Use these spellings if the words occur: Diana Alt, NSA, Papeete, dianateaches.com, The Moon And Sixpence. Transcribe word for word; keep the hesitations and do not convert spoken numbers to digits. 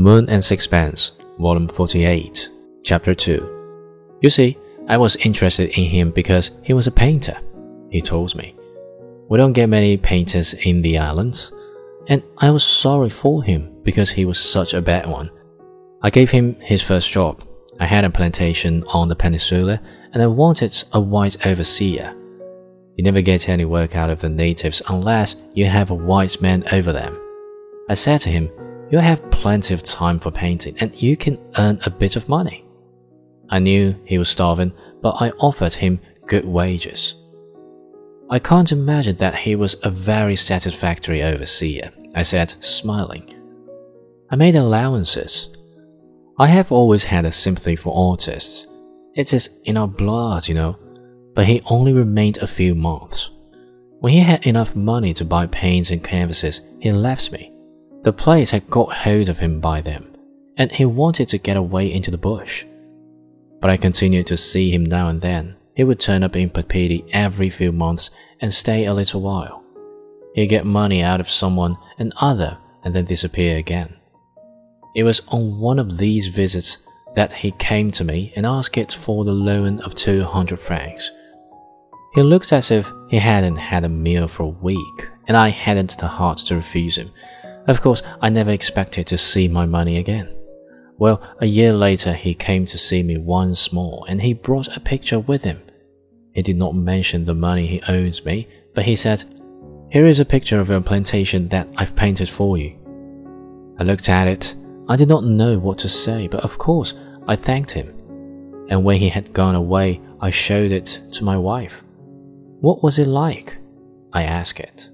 The Moon and Sixpence, Volume forty-eight, Chapter two. You see, I was interested in him because he was a painter, he told me. We don't get many painters in the islands, and I was sorry for him because he was such a bad one. I gave him his first job. I had a plantation on the peninsula, and I wanted a white overseer. You never get any work out of the natives unless you have a white man over them. I said to him, you have plenty of time for painting and you can earn a bit of money. I knew he was starving, but I offered him good wages. I can't imagine that he was a very satisfactory overseer, I said, smiling. I made allowances. I have always had a sympathy for artists. It is in our blood, you know. But he only remained a few months. When he had enough money to buy paints and canvases, he left me. The plague had got hold of him by then, and he wanted to get away into the bush. But I continued to see him now and then. He would turn up in Papeete every few months and stay a little while. He'd get money out of someone and other and then disappear again. It was on one of these visits that he came to me and asked it for the loan of two hundred francs. He looked as if he hadn't had a meal for a week, and I hadn't the heart to refuse him. Of course, I never expected to see my money again. Well, a year later he came to see me once more, and he brought a picture with him. He did not mention the money he owed me, but he said, "Here is a picture of a plantation that I've painted for you." I looked at it. I did not know what to say, but of course I thanked him. And when he had gone away, I showed it to my wife. "What was it like?" I asked it.